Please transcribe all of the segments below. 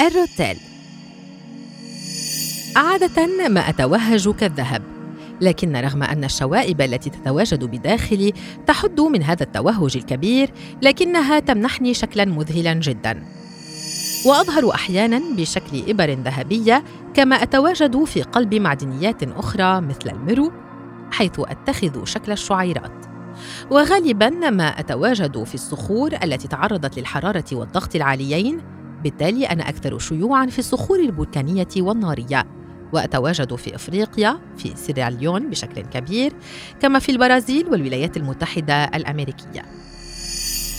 الروتيل عادة ما أتوهج كالذهب، لكن رغم أن الشوائب التي تتواجد بداخلي تحد من هذا التوهج الكبير، لكنها تمنحني شكلاً مذهلاً جداً، وأظهر أحياناً بشكل إبر ذهبية، كما أتواجد في قلب معدنيات أخرى مثل المرو، حيث أتخذ شكل الشعيرات. وغالباً ما أتواجد في الصخور التي تعرضت للحرارة والضغط العاليين، بالتالي أنا أكثر شيوعاً في الصخور البركانية والنارية، وأتواجد في إفريقيا في سيرياليون بشكل كبير، كما في البرازيل والولايات المتحدة الأمريكية.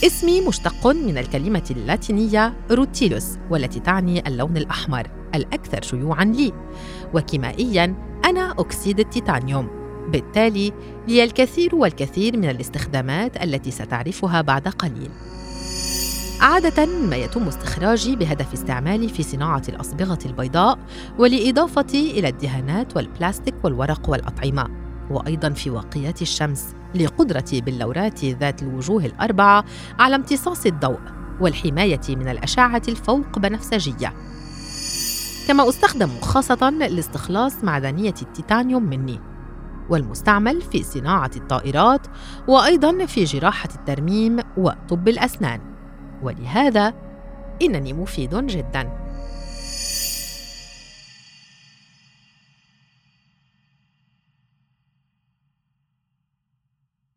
اسمي مشتق من الكلمة اللاتينية روتيلوس، والتي تعني اللون الأحمر الأكثر شيوعاً لي، وكيميائياً أنا أكسيد التيتانيوم، بالتالي لي الكثير والكثير من الاستخدامات التي ستعرفها بعد قليل. عادة ما يتم استخراجي بهدف استعمالي في صناعة الأصبغة البيضاء، ولإضافتي إلى الدهانات والبلاستيك والورق والأطعمة، وأيضاً في واقيات الشمس، لقدرتي باللورات ذات الوجوه الأربعة على امتصاص الضوء والحماية من الأشعة الفوق بنفسجية. كما أستخدم خاصة لاستخلاص معدنية التيتانيوم مني، والمستعمل في صناعة الطائرات، وأيضاً في جراحة الترميم وطب الأسنان، ولهذا إنني مفيد جداً.